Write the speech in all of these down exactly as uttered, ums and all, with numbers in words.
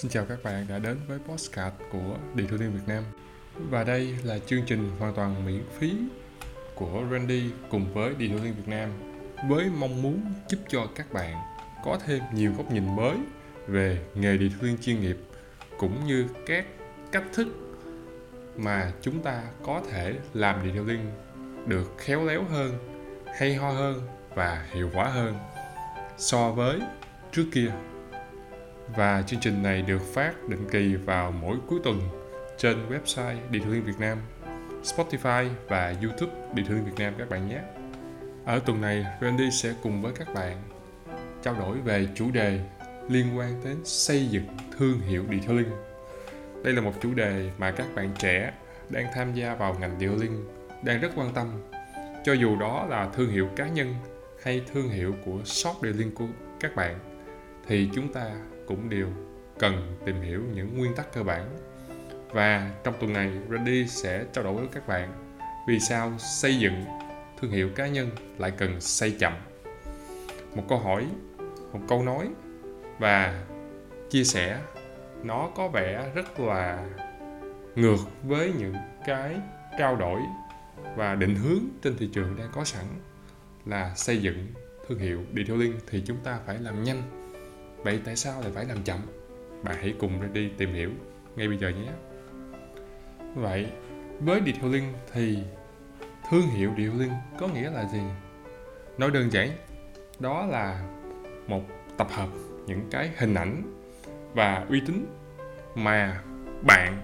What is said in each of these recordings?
Xin chào các bạn đã đến với podcast của Detailing Việt Nam. Và đây là chương trình hoàn toàn miễn phí của Randy cùng với Detailing Việt Nam, với mong muốn giúp cho các bạn có thêm nhiều góc nhìn mới về nghề detailing chuyên nghiệp, cũng như các cách thức mà chúng ta có thể làm detailing được khéo léo hơn, hay ho hơn và hiệu quả hơn so với trước kia. Và chương trình này được phát định kỳ vào mỗi cuối tuần trên website Detailing Việt Nam, Spotify và YouTube Detailing Việt Nam các bạn nhé. Ở tuần này, Randy sẽ cùng với các bạn trao đổi về chủ đề liên quan đến xây dựng thương hiệu detailing. Đây là một chủ đề mà các bạn trẻ đang tham gia vào ngành detailing đang rất quan tâm, cho dù đó là thương hiệu cá nhân hay thương hiệu của shop detailing của các bạn, thì chúng ta cũng đều cần tìm hiểu những nguyên tắc cơ bản. Và trong tuần này, Randy sẽ trao đổi với các bạn vì sao xây dựng thương hiệu cá nhân lại cần xây chậm. Một câu hỏi, một câu nói và chia sẻ nó có vẻ rất là ngược với những cái trao đổi và định hướng trên thị trường đang có sẵn là xây dựng thương hiệu detailing thì chúng ta phải làm nhanh. Vậy tại sao lại phải làm chậm? Bạn hãy cùng Randy tìm hiểu ngay bây giờ nhé. Vậy với detailing thì thương hiệu detailing có nghĩa là gì? Nói đơn giản, đó là một tập hợp những cái hình ảnh và uy tín mà bạn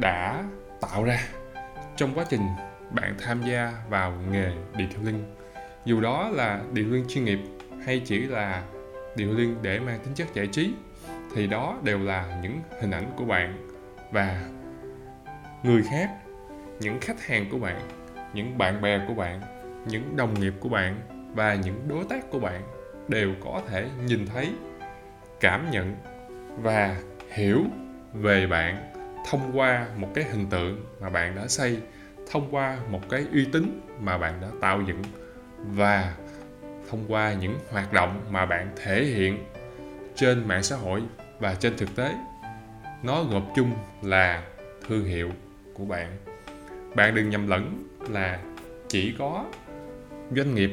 đã tạo ra trong quá trình bạn tham gia vào nghề detailing, dù đó là detailing chuyên nghiệp hay chỉ là detailing để mang tính chất giải trí, thì đó đều là những hình ảnh của bạn và người khác, những khách hàng của bạn, những bạn bè của bạn, những đồng nghiệp của bạn và những đối tác của bạn đều có thể nhìn thấy, cảm nhận và hiểu về bạn thông qua một cái hình tượng mà bạn đã xây, thông qua một cái uy tín mà bạn đã tạo dựng và thông qua những hoạt động mà bạn thể hiện trên mạng xã hội và trên thực tế. Nó gộp chung là thương hiệu của bạn. Bạn đừng nhầm lẫn là chỉ có doanh nghiệp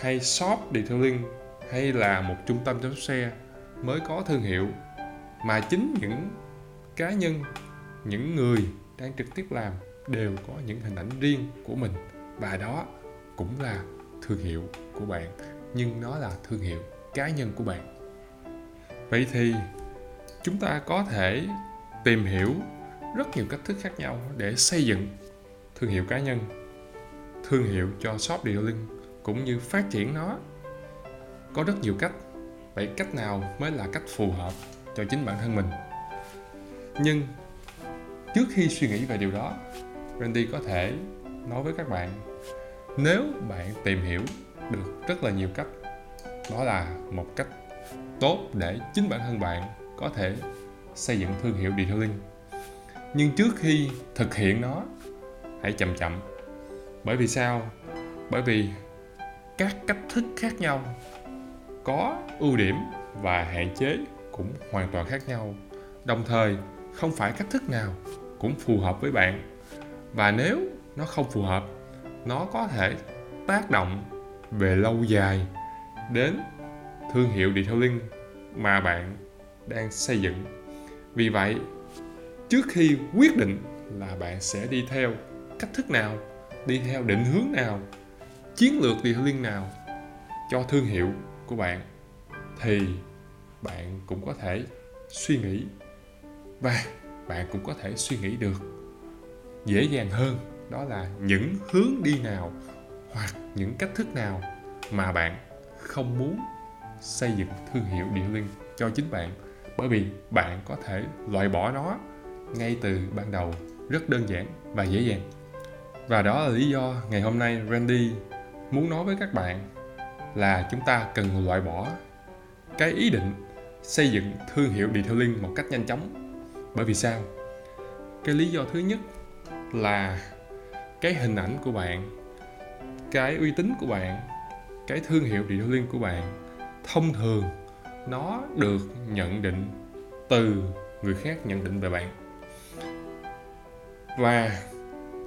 hay shop detailing hay là một trung tâm chăm sóc xe mới có thương hiệu, mà chính những cá nhân, những người đang trực tiếp làm đều có những hình ảnh riêng của mình, và đó cũng là thương hiệu của bạn, nhưng nó là thương hiệu cá nhân của bạn. Vậy thì chúng ta có thể tìm hiểu rất nhiều cách thức khác nhau để xây dựng thương hiệu cá nhân, thương hiệu cho shop detailing cũng như phát triển nó. Có rất nhiều cách. Vậy cách nào mới là cách phù hợp cho chính bản thân mình? Nhưng trước khi suy nghĩ về điều đó, Randy có thể nói với các bạn, nếu bạn tìm hiểu được rất là nhiều cách, đó là một cách tốt để chính bản thân bạn có thể xây dựng thương hiệu detailing. Nhưng trước khi thực hiện nó, hãy chậm chậm. Bởi vì sao? Bởi vì các cách thức khác nhau có ưu điểm và hạn chế cũng hoàn toàn khác nhau. Đồng thời, không phải cách thức nào cũng phù hợp với bạn. Và nếu nó không phù hợp, nó có thể tác động về lâu dài đến thương hiệu detailing mà bạn đang xây dựng. Vì vậy, trước khi quyết định là bạn sẽ đi theo cách thức nào, đi theo định hướng nào, chiến lược detailing nào cho thương hiệu của bạn, thì bạn cũng có thể suy nghĩ và bạn cũng có thể suy nghĩ được dễ dàng hơn, đó là những hướng đi nào hoặc những cách thức nào mà bạn không muốn xây dựng thương hiệu detailing cho chính bạn, bởi vì bạn có thể loại bỏ nó ngay từ ban đầu rất đơn giản và dễ dàng. Và đó là lý do ngày hôm nay Randy muốn nói với các bạn là chúng ta cần loại bỏ cái ý định xây dựng thương hiệu detailing một cách nhanh chóng. Bởi vì sao? Cái lý do thứ nhất là cái hình ảnh của bạn, cái uy tín của bạn, cái thương hiệu detailing của bạn thông thường nó được nhận định từ người khác nhận định về bạn. Và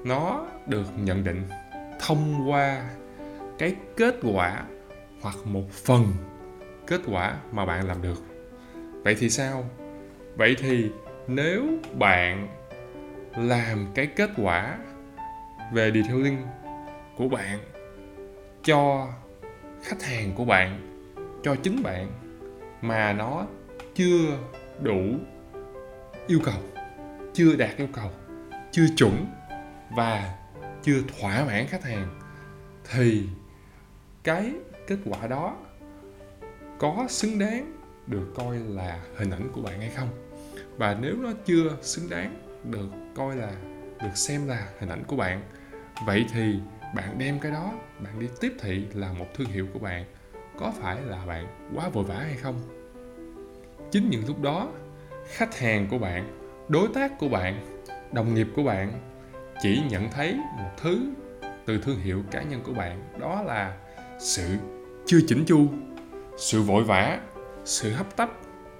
nó được nhận định thông qua cái kết quả hoặc một phần kết quả mà bạn làm được. Vậy thì sao? Vậy thì nếu bạn làm cái kết quả về detailing của bạn cho khách hàng của bạn, cho chính bạn mà nó chưa đủ yêu cầu, chưa đạt yêu cầu, chưa chuẩn và chưa thỏa mãn khách hàng, thì cái kết quả đó có xứng đáng được coi là hình ảnh của bạn hay không? Và nếu nó chưa xứng đáng được coi là, được xem là hình ảnh của bạn, vậy thì bạn đem cái đó, bạn đi tiếp thị là một thương hiệu của bạn, có phải là bạn quá vội vã hay không? Chính những lúc đó, khách hàng của bạn, đối tác của bạn, đồng nghiệp của bạn chỉ nhận thấy một thứ từ thương hiệu cá nhân của bạn, đó là sự chưa chỉnh chu, sự vội vã, sự hấp tấp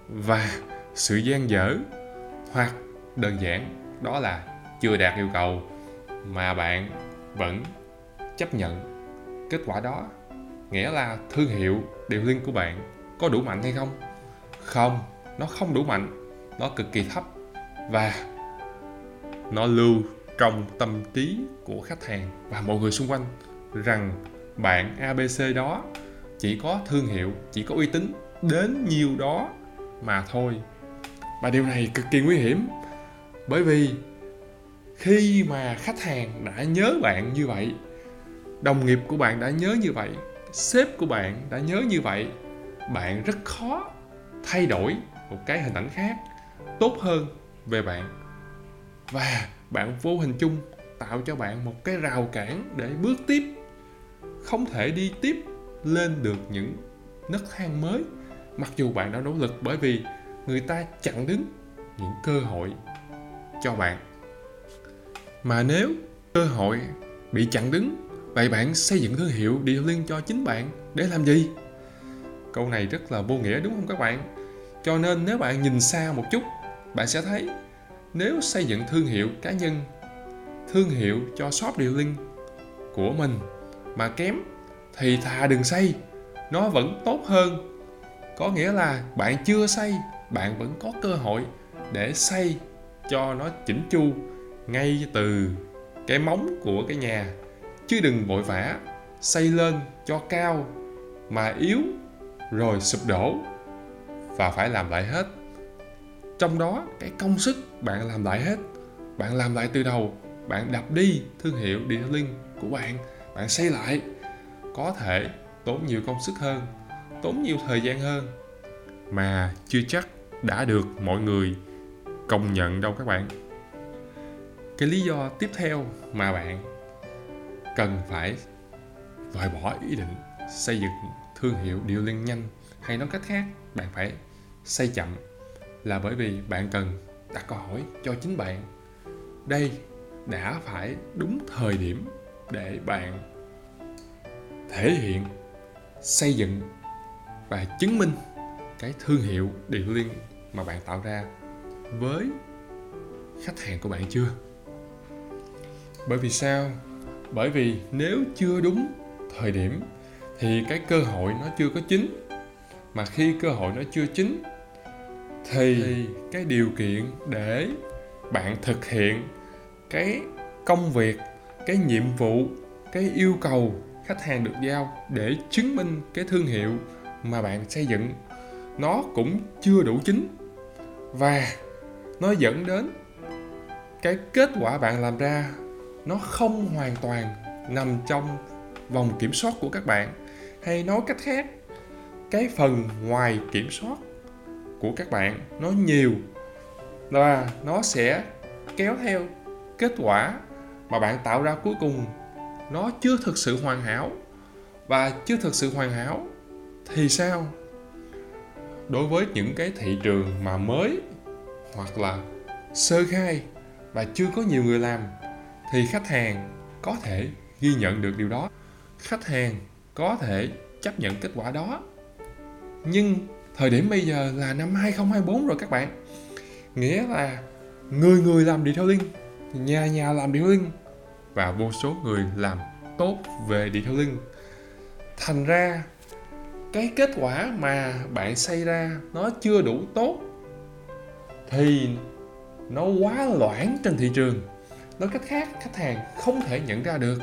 và sự dang dở, hoặc đơn giản đó là chưa đạt yêu cầu mà bạn vẫn chấp nhận kết quả đó. Nghĩa là thương hiệu detailing của bạn có đủ mạnh hay không? Không, nó không đủ mạnh, nó cực kỳ thấp và nó lưu trong tâm trí của khách hàng và mọi người xung quanh rằng bạn a bê xê đó chỉ có thương hiệu, chỉ có uy tín đến nhiêu đó mà thôi. Và điều này cực kỳ nguy hiểm, bởi vì khi mà khách hàng đã nhớ bạn như vậy, đồng nghiệp của bạn đã nhớ như vậy, sếp của bạn đã nhớ như vậy, bạn rất khó thay đổi một cái hình ảnh khác tốt hơn về bạn. Và bạn vô hình chung tạo cho bạn một cái rào cản để bước tiếp, không thể đi tiếp lên được những nấc thang mới, mặc dù bạn đã nỗ lực, bởi vì người ta chặn đứng những cơ hội cho bạn. Mà nếu cơ hội bị chặn đứng, vậy bạn xây dựng thương hiệu detailing cho chính bạn để làm gì? Câu này rất là vô nghĩa đúng không các bạn? Cho nên nếu bạn nhìn xa một chút, bạn sẽ thấy nếu xây dựng thương hiệu cá nhân, thương hiệu cho shop detailing của mình mà kém thì thà đừng xây, nó vẫn tốt hơn. Có nghĩa là bạn chưa xây, bạn vẫn có cơ hội để xây cho nó chỉnh chu ngay từ cái móng của cái nhà, chứ đừng vội vã xây lên cho cao mà yếu rồi sụp đổ và phải làm lại hết. Trong đó cái công sức bạn làm lại hết, bạn làm lại từ đầu, bạn đập đi thương hiệu detailing của bạn, bạn xây lại, có thể tốn nhiều công sức hơn, tốn nhiều thời gian hơn mà chưa chắc đã được mọi người công nhận đâu các bạn. Cái lý do tiếp theo mà bạn cần phải loại bỏ ý định xây dựng thương hiệu detailing nhanh, hay nói cách khác bạn phải xây chậm, là bởi vì bạn cần đặt câu hỏi cho chính bạn. Đây đã phải đúng thời điểm để bạn thể hiện, xây dựng và chứng minh cái thương hiệu detailing mà bạn tạo ra với khách hàng của bạn chưa? Bởi vì sao? Bởi vì nếu chưa đúng thời điểm thì cái cơ hội nó chưa có chín. Mà khi cơ hội nó chưa chín thì cái điều kiện để bạn thực hiện cái công việc, cái nhiệm vụ, cái yêu cầu khách hàng được giao để chứng minh cái thương hiệu mà bạn xây dựng nó cũng chưa đủ chín. Và nó dẫn đến cái kết quả bạn làm ra nó không hoàn toàn nằm trong vòng kiểm soát của các bạn. Hay nói cách khác, cái phần ngoài kiểm soát của các bạn nó nhiều và nó sẽ kéo theo kết quả mà bạn tạo ra cuối cùng nó chưa thực sự hoàn hảo. Và chưa thực sự hoàn hảo thì sao? Đối với những cái thị trường mà mới hoặc là sơ khai và chưa có nhiều người làm thì khách hàng có thể ghi nhận được điều đó, khách hàng có thể chấp nhận kết quả đó. Nhưng Thời điểm bây giờ là năm hai không hai tư rồi các bạn. Nghĩa là người người làm detailing, nhà nhà làm detailing, và vô số người làm tốt về detailing. Thành ra cái kết quả mà bạn xây ra nó chưa đủ tốt thì nó quá loãng trên thị trường. Nói cách khác, khách hàng không thể nhận ra được.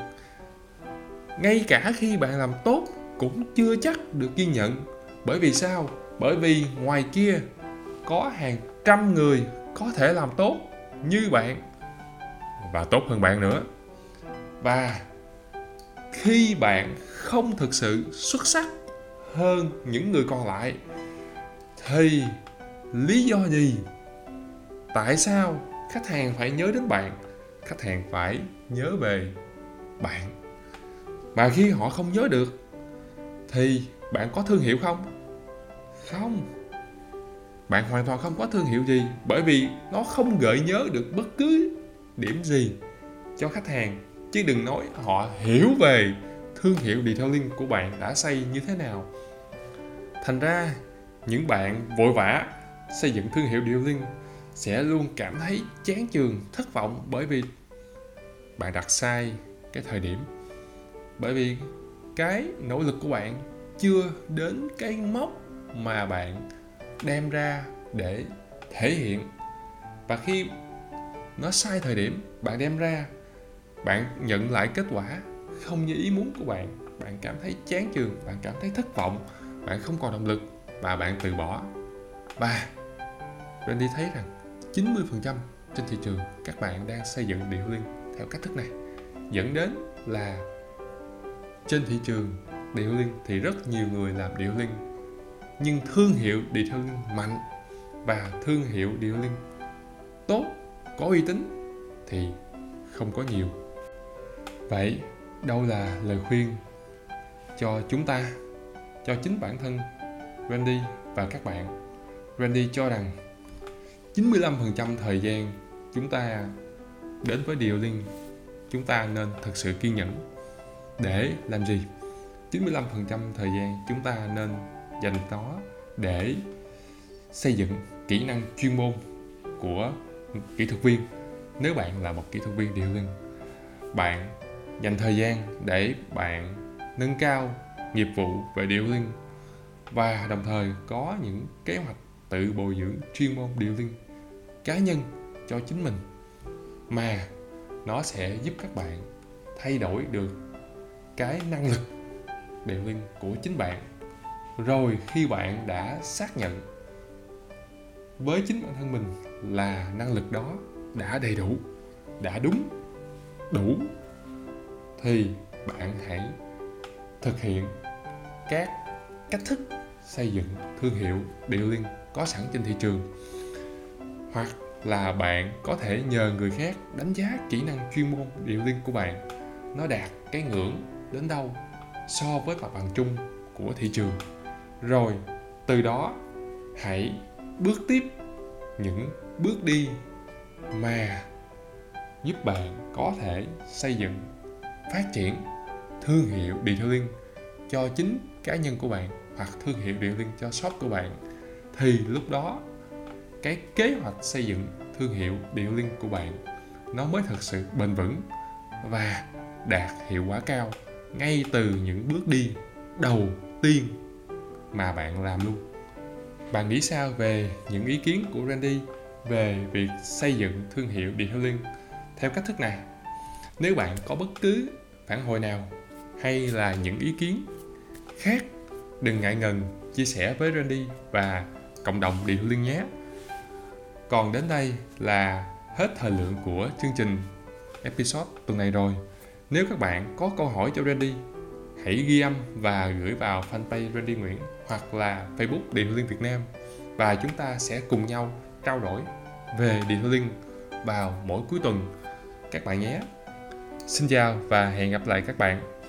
Ngay cả khi bạn làm tốt cũng chưa chắc được ghi nhận. Bởi vì sao? Bởi vì ngoài kia có hàng trăm người có thể làm tốt như bạn và tốt hơn bạn nữa. Và khi bạn không thực sự xuất sắc hơn những người còn lại thì lý do gì? Tại sao khách hàng phải nhớ đến bạn? Khách hàng phải nhớ về bạn. Mà khi họ không nhớ được thì bạn có thương hiệu không? Không. Bạn hoàn toàn không có thương hiệu gì, bởi vì nó không gợi nhớ được bất cứ điểm gì cho khách hàng. Chứ đừng nói họ hiểu về thương hiệu detailing của bạn đã xây như thế nào. Thành ra những bạn vội vã xây dựng thương hiệu detailing sẽ luôn cảm thấy chán chường, thất vọng, bởi vì bạn đặt sai cái thời điểm. Bởi vì cái nỗ lực của bạn chưa đến cái mốc mà bạn đem ra để thể hiện. Và khi nó sai thời điểm, bạn đem ra, bạn nhận lại kết quả không như ý muốn của bạn, bạn cảm thấy chán chường, bạn cảm thấy thất vọng, bạn không còn động lực và bạn từ bỏ. Và Randy thấy rằng chín mươi phần trăm trên thị trường các bạn đang xây dựng detailing theo cách thức này, dẫn đến là trên thị trường detailing thì rất nhiều người làm detailing, nhưng thương hiệu detailing mạnh và thương hiệu detailing tốt, có uy tín thì không có nhiều. Vậy đâu là lời khuyên cho chúng ta, cho chính bản thân Randy và các bạn? Randy cho rằng chín mươi lăm phần trăm thời gian chúng ta đến với detailing, chúng ta nên thật sự kiên nhẫn. Để làm gì? chín mươi lăm phần trăm thời gian chúng ta nên dành nó để xây dựng kỹ năng chuyên môn của kỹ thuật viên. Nếu bạn là một kỹ thuật viên detailing, bạn dành thời gian để bạn nâng cao nghiệp vụ về detailing và đồng thời có những kế hoạch tự bồi dưỡng chuyên môn detailing cá nhân cho chính mình, mà nó sẽ giúp các bạn thay đổi được cái năng lực detailing của chính bạn. Rồi khi bạn đã xác nhận với chính bản thân mình là năng lực đó đã đầy đủ, đã đúng, đủ, thì bạn hãy thực hiện các cách thức xây dựng thương hiệu detailing có sẵn trên thị trường. Hoặc là bạn có thể nhờ người khác đánh giá kỹ năng chuyên môn detailing của bạn nó đạt cái ngưỡng đến đâu so với mặt bằng chung của thị trường. Rồi từ đó hãy bước tiếp những bước đi mà giúp bạn có thể xây dựng, phát triển thương hiệu detailing cho chính cá nhân của bạn hoặc thương hiệu detailing cho shop của bạn. Thì lúc đó cái kế hoạch xây dựng thương hiệu detailing của bạn nó mới thật sự bền vững và đạt hiệu quả cao ngay từ những bước đi đầu tiên mà bạn làm luôn. Bạn nghĩ sao về những ý kiến của Randy về việc xây dựng thương hiệu detailing theo cách thức này? Nếu bạn có bất cứ phản hồi nào hay là những ý kiến khác, đừng ngại ngần chia sẻ với Randy và cộng đồng detailing nhé. Còn đến đây là hết thời lượng của chương trình episode tuần này rồi. Nếu các bạn có câu hỏi cho Randy, hãy ghi âm và gửi vào fanpage Randy Nguyễn hoặc là Facebook Điện Liên Việt Nam, và chúng ta sẽ cùng nhau trao đổi về detailing vào mỗi cuối tuần các bạn nhé. Xin chào và hẹn gặp lại các bạn.